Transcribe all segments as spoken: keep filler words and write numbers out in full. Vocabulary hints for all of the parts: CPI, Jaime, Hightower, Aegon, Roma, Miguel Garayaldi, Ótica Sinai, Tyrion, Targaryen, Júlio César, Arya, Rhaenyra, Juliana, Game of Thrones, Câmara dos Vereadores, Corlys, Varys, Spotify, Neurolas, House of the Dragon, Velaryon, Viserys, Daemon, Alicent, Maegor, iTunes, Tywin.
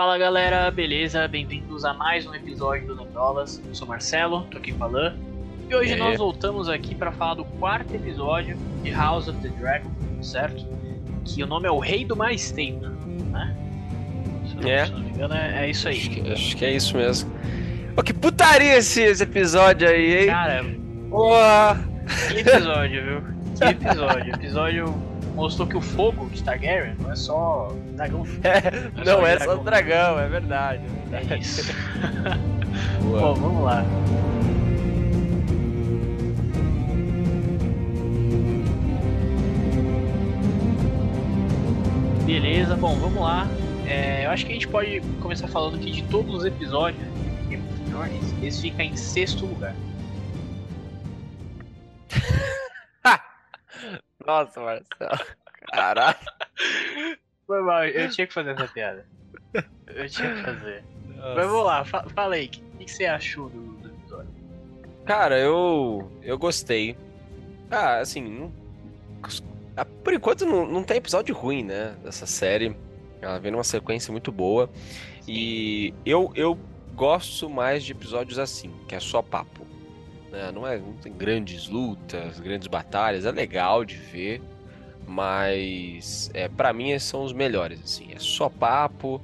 Fala galera, beleza? Bem-vindos a mais um episódio do Neurolas. Eu sou Marcelo, tô aqui com a Lan. E hoje é. nós voltamos aqui pra falar do quarto episódio de House of the Dragon, certo? Que o nome é O Rei do Mais Tempo, né? Se eu não, é. se não me engano, é, é isso aí. Acho que, acho que é isso mesmo. Oh, que putaria esse, esse episódio aí, hein? Cara, Uá. que episódio, viu? Que episódio. episódio... Mostrou que o fogo de Targaryen não é só dragão. É, não é só, não é dragão. só dragão, é verdade. É, verdade. é isso. Bom, vamos lá. Beleza, bom, vamos lá. É, eu acho que a gente pode começar falando aqui de todos os episódios de Game of Thrones. Esse fica em sexto lugar. Nossa, Marcelo. Caralho. Foi mal, eu tinha que fazer essa piada. Eu tinha que fazer. Nossa. Mas vamos lá, fa fala aí, o que, que você achou do, do episódio? Cara, eu. eu gostei. Ah, assim. Não, por enquanto não, não tem episódio ruim, né? Dessa série. Ela vem numa sequência muito boa. Sim. E eu, eu gosto mais de episódios assim, que é só papo. Não, é, não tem grandes lutas, grandes batalhas, é legal de ver, mas é, pra mim esses são os melhores, assim, é só papo,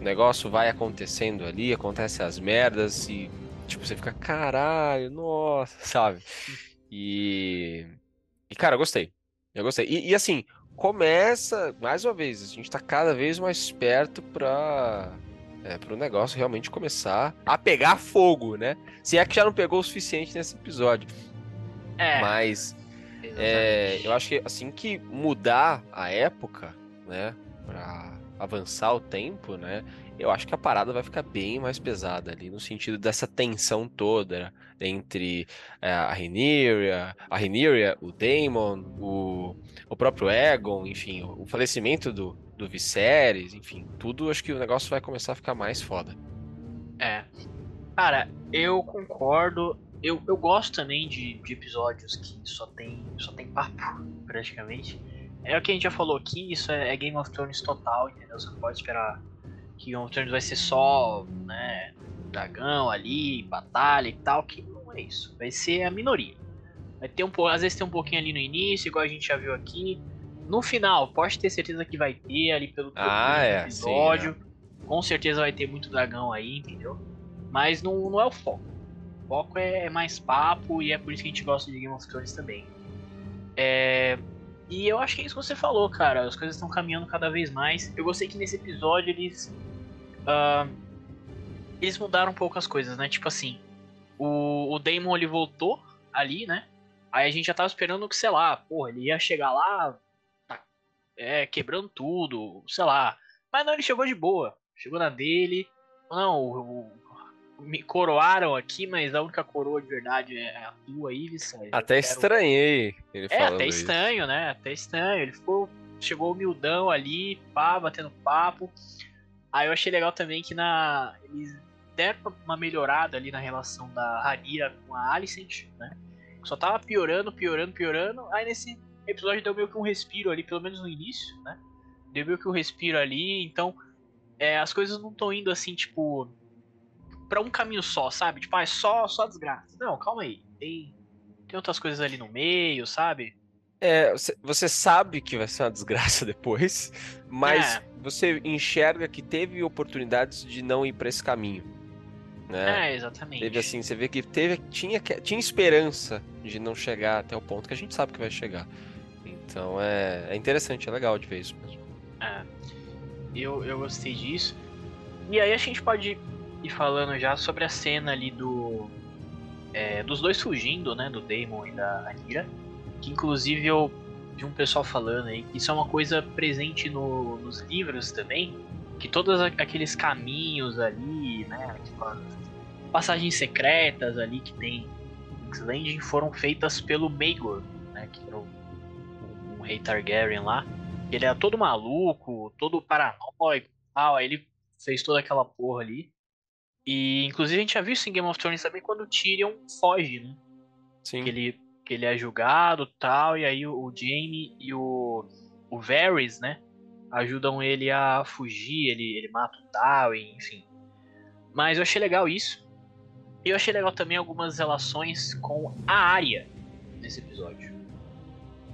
o negócio vai acontecendo ali, acontecem as merdas e tipo, você fica, caralho, nossa, sabe? E, e cara, eu gostei, eu gostei. E, e assim, começa, mais uma vez, a gente tá cada vez mais perto pra... É, para o negócio realmente começar a pegar fogo, né? Se é que já não pegou o suficiente nesse episódio. É. Mas é, eu acho que assim que mudar a época, né? Para avançar o tempo, né? Eu acho que a parada vai ficar bem mais pesada ali, no sentido dessa tensão toda, né, entre é, a Rhaenyra, a Rhaenyra, o Daemon, o, o próprio Aegon, enfim, o, o falecimento do, do Viserys, enfim, tudo, acho que o negócio vai começar a ficar mais foda. É, cara, eu concordo, eu, eu gosto também de, de episódios que só tem, só tem papo, praticamente. É o que a gente já falou aqui, isso é, é Game of Thrones total, entendeu? Você não pode esperar... que Game of Thrones vai ser só, né, dragão ali, batalha e tal, que não é isso, vai ser a minoria. Vai ter um pouco, às vezes tem um pouquinho ali no início, igual a gente já viu aqui. No final, pode ter certeza que vai ter ali pelo ah, é, episódio, sim, é. com certeza vai ter muito dragão aí, entendeu? Mas não, não é o foco, o foco é mais papo e é por isso que a gente gosta de Game of Thrones também. É... E eu acho que é isso que você falou, cara. As coisas estão caminhando cada vez mais. Eu gostei que nesse episódio eles... Uh, eles mudaram um pouco as coisas, né? Tipo assim, o, o Daemon ele voltou ali, né? Aí a gente já tava esperando que, sei lá, porra, ele ia chegar lá... Tá, é, quebrando tudo, sei lá. Mas não, ele chegou de boa. Chegou na dele. Não, o... o me coroaram aqui, mas a única coroa de verdade é a tua, Ives. Até quero... estranhei ele falando. É, até estranho, isso. né? Até estranho. Ele ficou, chegou humildão ali, pá, batendo papo. Aí eu achei legal também que na eles deram uma melhorada ali na relação da Rhaenyra com a Alicent, né? Só tava piorando, piorando, piorando. Aí nesse episódio deu meio que um respiro ali, pelo menos no início, né? Deu meio que um respiro ali, então é, as coisas não estão indo assim, tipo... pra um caminho só, sabe? Tipo, ah, é só, só desgraça. Não, calma aí. Tem, tem outras coisas ali no meio, sabe? É, você, você sabe que vai ser uma desgraça depois, mas é. você enxerga que teve oportunidades de não ir pra esse caminho, né? É, exatamente. Teve assim, você vê que teve, tinha, tinha esperança de não chegar até o ponto que a gente sabe que vai chegar. Então é, é interessante, é legal de ver isso mesmo. É, eu, eu gostei disso. E aí a gente pode... E falando já sobre a cena ali do é, dos dois fugindo, né, do Daemon e da Rhaenyra, que inclusive eu vi um pessoal falando aí que isso é uma coisa presente no, nos livros também, que todos aqueles caminhos ali, né, passagens secretas ali que tem em X-Landing foram feitas pelo Maegor, né, que era o, o, o rei Targaryen lá, ele era todo maluco, todo paranoico, tal, aí ele fez toda aquela porra ali. E, inclusive, a gente já viu isso em Game of Thrones também quando o Tyrion foge, né? Sim. Que ele, que ele é julgado e tal, e aí o, o Jaime e o, o Varys, né? ajudam ele a fugir, ele, ele mata o Tywin, enfim. Mas eu achei legal isso. E eu achei legal também algumas relações com a Arya nesse episódio.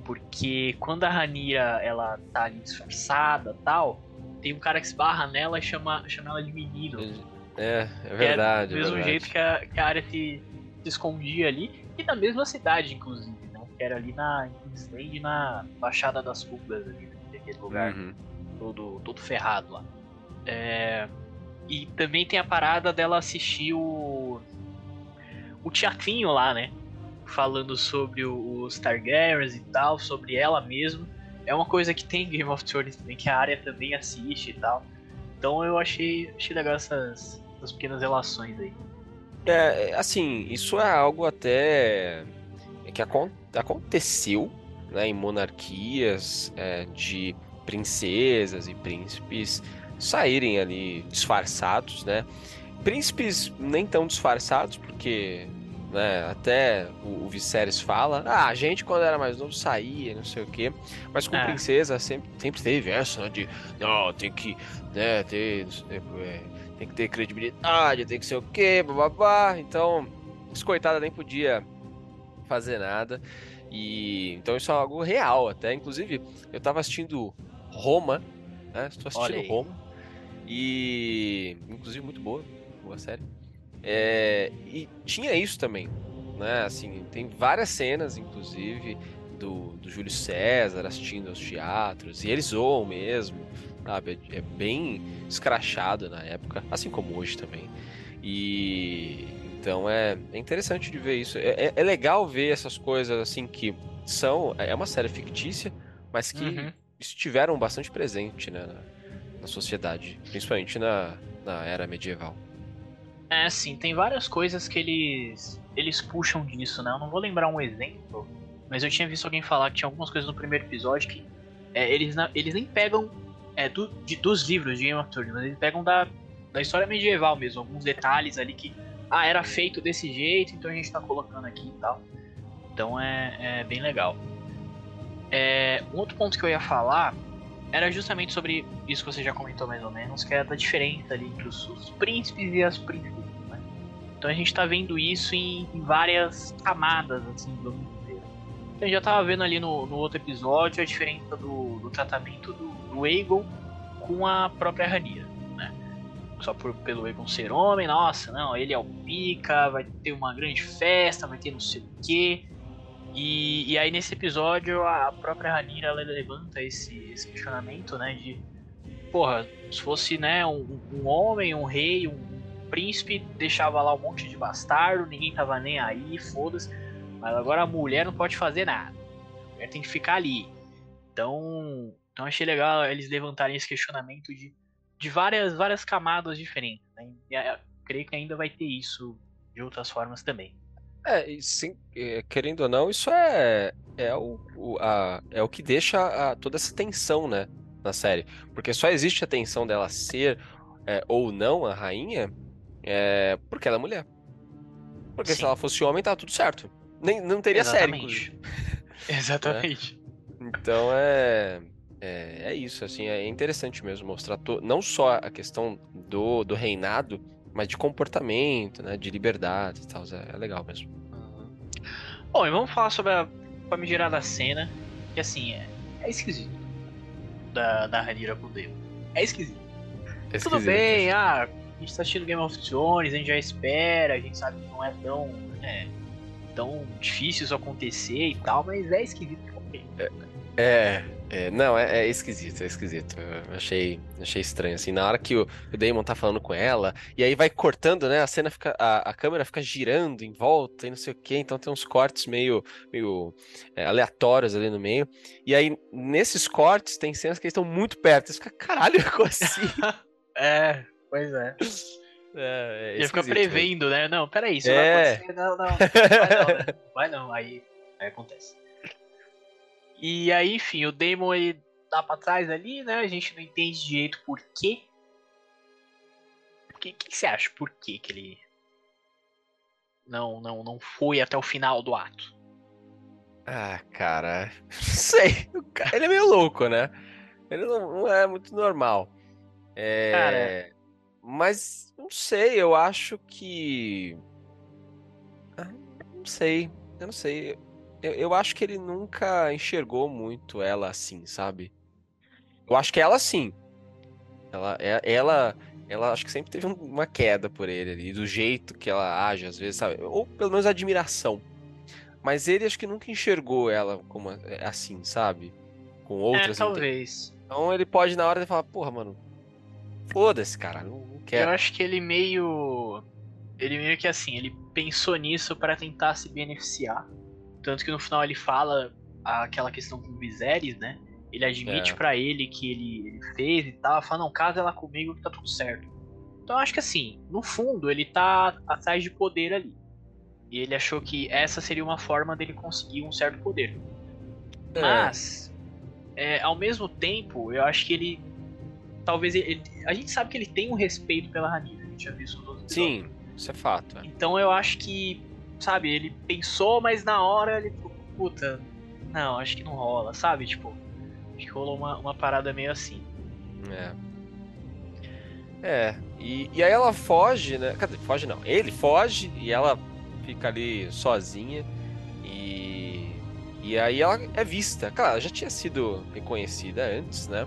Porque quando a Rhaenyra, ela tá ali disfarçada e tal, tem um cara que se barra nela e chama, chama ela de menino. É, é verdade. É do mesmo é jeito que a, que a Arya se, se escondia ali. E na mesma cidade, inclusive, né? Que era ali na Queensland, na Baixada das Pulgas, ali, aquele lugar uhum. todo, todo ferrado lá. É... E também tem a parada dela assistir o... o teatrinho lá, né? Falando sobre os Targaryens e tal, sobre ela mesma. É uma coisa que tem em Game of Thrones também, que a Arya também assiste e tal. Então eu achei, achei legal essas, essas pequenas relações aí. É, assim, isso é algo até que aconteceu, né, em monarquias é, de princesas e príncipes saírem ali disfarçados, né? Príncipes nem tão disfarçados, porque, né, até o, o Viserys fala, ah, a gente quando era mais novo saía, não sei o quê, mas com é. princesa sempre, sempre teve essa, né, de, não, tem que, né, ter... É, tem que ter credibilidade, tem que ser o quê, bababá. Então, descoitada nem podia fazer nada. E então isso é algo real até. Inclusive, eu tava assistindo Roma, né? Estou assistindo Roma. E, inclusive, muito boa, boa série. É, e tinha isso também, né? Assim, tem várias cenas, inclusive, do, do Júlio César assistindo aos teatros. E eles zoam mesmo. Sabe, é bem escrachado na época, assim como hoje também. E então é, é interessante de ver isso. É, é legal ver essas coisas assim que são. É uma série fictícia, mas que uhum. estiveram bastante presente, né, na, na sociedade, principalmente na, na era medieval. É, assim, tem várias coisas que eles, eles puxam disso, né? Eu não vou lembrar um exemplo, mas eu tinha visto alguém falar que tinha algumas coisas no primeiro episódio que é, eles, eles nem pegam. É, do, de, dos livros de Game of Thrones, mas eles pegam da, da história medieval mesmo, alguns detalhes ali que, ah, era feito desse jeito, então a gente tá colocando aqui e tal. Então é, é bem legal. É, um outro ponto que eu ia falar era justamente sobre isso que você já comentou mais ou menos, que era da diferença ali entre os, os príncipes e as príncipes, né? Então a gente tá vendo isso em, em várias camadas, assim, do mundo inteiro. Então, a gente já tava vendo ali no, no outro episódio a diferença do, do tratamento do do Aegon com a própria Rhaenyra, né? Só por, pelo Aegon ser homem, nossa, não, ele é o pica, vai ter uma grande festa, vai ter não sei o quê. E, e aí nesse episódio a própria Rhaenyra, ela levanta esse, esse questionamento, né, de porra, se fosse, né, um, um homem, um rei, um príncipe, deixava lá um monte de bastardo, ninguém tava nem aí, foda-se. Mas agora a mulher não pode fazer nada, a mulher tem que ficar ali. Então... Então achei legal eles levantarem esse questionamento de, de várias, várias camadas diferentes, né? E eu creio que ainda vai ter isso de outras formas também. É, e sim, querendo ou não, isso é, é, o, o, a, é o que deixa a, toda essa tensão, né, na série. Porque só existe a tensão dela ser é, ou não a rainha é, porque ela é mulher. Porque sim. Se ela fosse homem, tá tudo certo. Nem, não teria Exatamente. série, inclusive. Exatamente. Né? Então é... É, é isso, assim, é interessante mesmo mostrar to... não só a questão do, do reinado, mas de comportamento, né, de liberdade e tal, é, é legal mesmo. Uhum. Bom, e vamos falar sobre a famigerada cena, que assim, é, é esquisito, da, da Rhaenyra com o Daemon, é esquisito. É esquisito. Tudo bem, é. ah, a gente tá assistindo Game of Thrones, a gente já espera, a gente sabe que não é tão, né, tão difícil isso acontecer e tal, mas é esquisito. É... É, é, não, é, é esquisito, é esquisito. Eu achei, achei estranho, assim, na hora que o, o Daemon tá falando com ela, e aí vai cortando, né, a cena fica, a, a câmera fica girando em volta e não sei o quê, então tem uns cortes meio, meio é, aleatórios ali no meio, e aí nesses cortes tem cenas que eles estão muito perto, você fica, caralho, ficou assim. É, pois é. é, é Ele fica prevendo, né, não, peraí, isso é. vai acontecer, não, não, vai não, né? vai não, aí, aí acontece. E aí, enfim, o Daemon, ele dá pra trás ali, né? A gente não entende direito por quê. O que, que você acha? Por quê que ele não, não, não foi até o final do ato? Ah, cara... Não sei. Ele é meio louco, né? Ele não, não é muito normal. É, cara. Mas, não sei, eu acho que... Ah, não sei, eu não sei. Eu, eu acho que ele nunca enxergou muito ela assim, sabe? Eu acho que ela sim. Ela, ela, ela acho que sempre teve uma queda por ele ali, do jeito que ela age às vezes, sabe? Ou pelo menos admiração. Mas ele acho que nunca enxergou ela como assim, sabe? Com outras... É, talvez. Então ele pode na hora de falar, porra, mano, foda-se, cara, não, não quero. Eu acho que ele meio... Ele meio que assim, ele pensou nisso pra tentar se beneficiar. Tanto que no final ele fala aquela questão com o Viserys, né? Ele admite é. pra ele que ele, ele fez e tal, fala, não, casa ela comigo que tá tudo certo. Então eu acho que assim, no fundo ele tá atrás de poder ali. E ele achou que essa seria uma forma dele conseguir um certo poder. É. Mas, é, ao mesmo tempo, eu acho que ele... Talvez ele... A gente sabe que ele tem um respeito pela Rhaenyra, a gente já viu isso nos outros Sim. episódios. Isso é fato. É. Então eu acho que, sabe, ele pensou, mas na hora ele falou, puta, não, acho que não rola, sabe? Tipo, acho que rolou uma, uma parada meio assim. É. É, e, e aí ela foge, né? Cadê? Foge não. Ele foge e ela fica ali sozinha e, e aí ela é vista. Claro, ela já tinha sido reconhecida antes, né?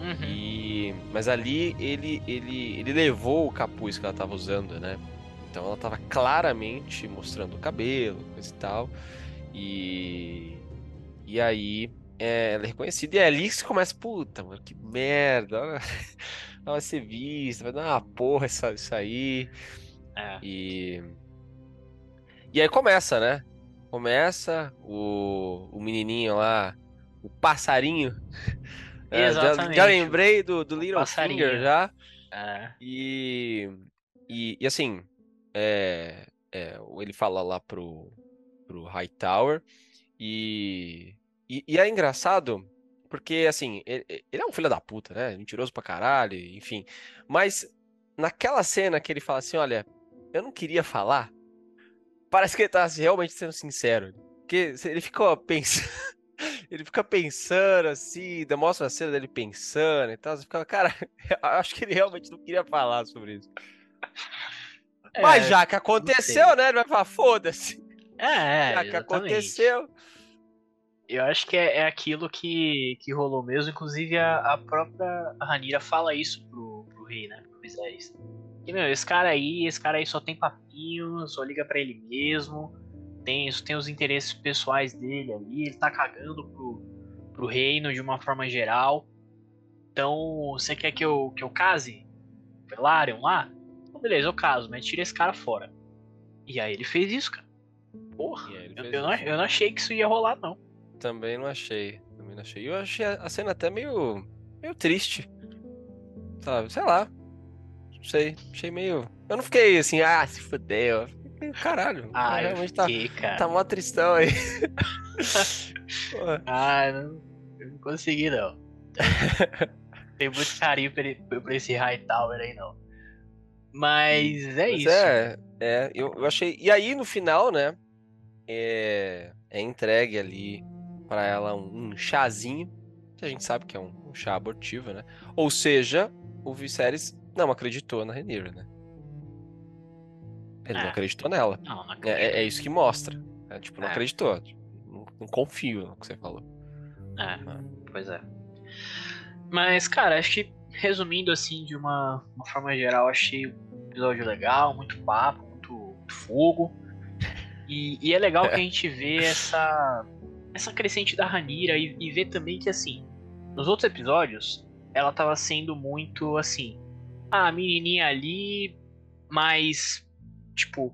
Uhum. E, mas ali ele, ele, ele levou o capuz que ela estava usando, né? Então ela estava claramente mostrando o cabelo, coisa e tal. E, e aí é, ela é reconhecida. E é ali que você começa, puta, mano, que merda. Ela, ela vai ser vista, vai dar uma porra isso aí. É. E, e aí começa, né? Começa o, o menininho lá, o passarinho... É, já, já lembrei do, do Littlefinger já. É. E, e, e assim, é, é, ele fala lá pro, pro Hightower. E, e, e é engraçado, porque assim, ele, ele é um filho da puta, né? Mentiroso pra caralho, enfim. Mas naquela cena que ele fala assim, olha, eu não queria falar. Parece que ele tá realmente sendo sincero. Porque ele ficou pensando... Ele fica pensando assim, demonstra a cena dele pensando e tal. Você fica, cara, acho que ele realmente não queria falar sobre isso. É, mas já que aconteceu, né? Ele vai falar, foda-se. É, já que aconteceu. Eu acho que é, é aquilo que, que rolou mesmo. Inclusive, a, a própria Rhaenyra fala isso pro, pro rei, né? Pro Viserys. E, meu, esse cara aí, esse cara aí só tem papinho, só liga pra ele mesmo. Tem, tem os interesses pessoais dele ali, ele tá cagando pro, pro reino de uma forma geral. Então, você quer que eu, que eu case? Velaryon lá? Então, beleza, eu caso, mas tira esse cara fora. E aí ele fez isso, cara. Porra, eu, eu, não, eu não achei que isso ia rolar, não. Também não achei. Também não achei. Eu achei a cena até meio, meio triste. Sabe? Sei lá. Não sei. Achei meio... Eu não fiquei assim, ah, se fudeu. Caralho, ai, realmente fiquei, tá, cara. Tá mó tristão aí. Ah, não, eu não consegui não. Tem muito carinho pra, ele, pra esse Hightower aí não. Mas é Mas isso. É, é eu, eu achei. E aí no final, né? É, é entregue ali pra ela um, um chazinho. Que a gente sabe que é um, um chá abortivo, né? Ou seja, o Viserys não acreditou na Rhaenyra, né? Ele é. não acreditou nela. Não, não acredito. é, é isso que mostra. É, tipo, não é. acreditou. Não, não confio no que você falou. É, mas... pois é. Mas, cara, acho que resumindo assim, de uma, uma forma geral, achei um episódio legal, muito papo, muito, muito fogo. E, e é legal é. que a gente vê essa, essa crescente da Rhaenyra e, e vê também que, assim, nos outros episódios, ela tava sendo muito, assim, a menininha ali, mas... Tipo,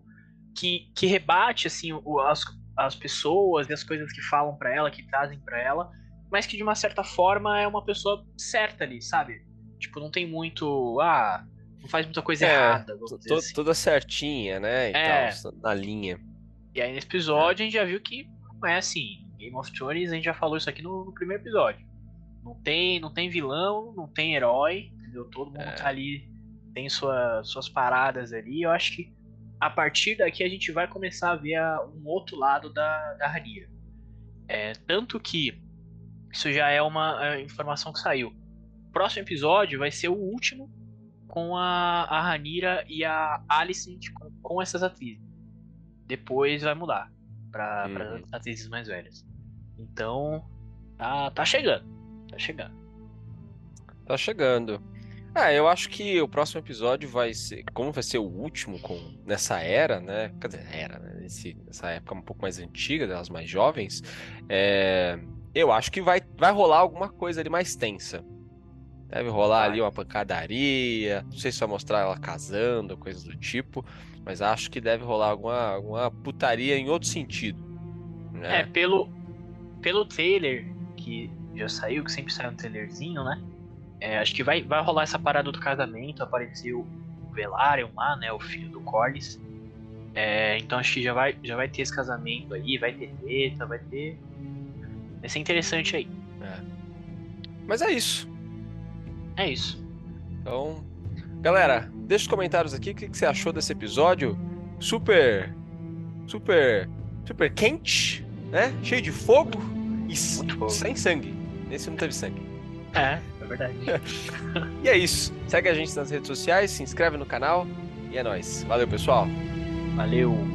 que, que rebate assim, o, as, as pessoas e as coisas que falam pra ela, que trazem pra ela, mas que de uma certa forma é uma pessoa certa ali, sabe? Tipo, não tem muito, ah, não faz muita coisa é, errada, vamos dizer assim. Toda certinha, né, e é. tal, na linha. E aí nesse episódio é. a gente já viu que não é assim. Game of Thrones, a gente já falou isso aqui no, no primeiro episódio. Não tem, não tem vilão, não tem herói, entendeu? Todo mundo é. tá ali, tem sua, suas paradas ali, eu acho que a partir daqui a gente vai começar a ver um outro lado da, da Rhaenyra. É, tanto que Isso já é uma informação que saiu. O próximo episódio vai ser o último com a, a Rhaenyra e a Alicent com, com essas atrizes. Depois vai mudar para hum. atrizes mais velhas. Então, tá, tá chegando. Tá chegando. Tá chegando. Ah, eu acho que o próximo episódio vai ser... Como vai ser o último com, nessa era, né? Quer dizer, era, né? Esse, nessa época um pouco mais antiga, delas mais jovens. É... Eu acho que vai, vai rolar alguma coisa ali mais tensa. Deve rolar vai. ali uma pancadaria. Não sei se vai mostrar ela casando, coisa do tipo. Mas acho que deve rolar alguma, alguma putaria em outro sentido. Né? É, pelo, pelo trailer que já saiu, que sempre sai um trailerzinho, né? É, acho que vai, vai rolar essa parada do casamento. Apareceu o Velaryon lá, né? O filho do Corlys. É, então acho que já vai, já vai ter esse casamento aí. Vai ter treta, vai ter... Vai ser interessante aí. É. Mas é isso. É isso. Então, galera, deixa os comentários aqui. O que você achou desse episódio? Super, super, super quente, né? Cheio de fogo e fogo. Sem sangue. Nesse não teve sangue. É, é verdade. E é isso. Segue a gente nas redes sociais, se inscreve no canal e é nóis. Valeu, pessoal. Valeu.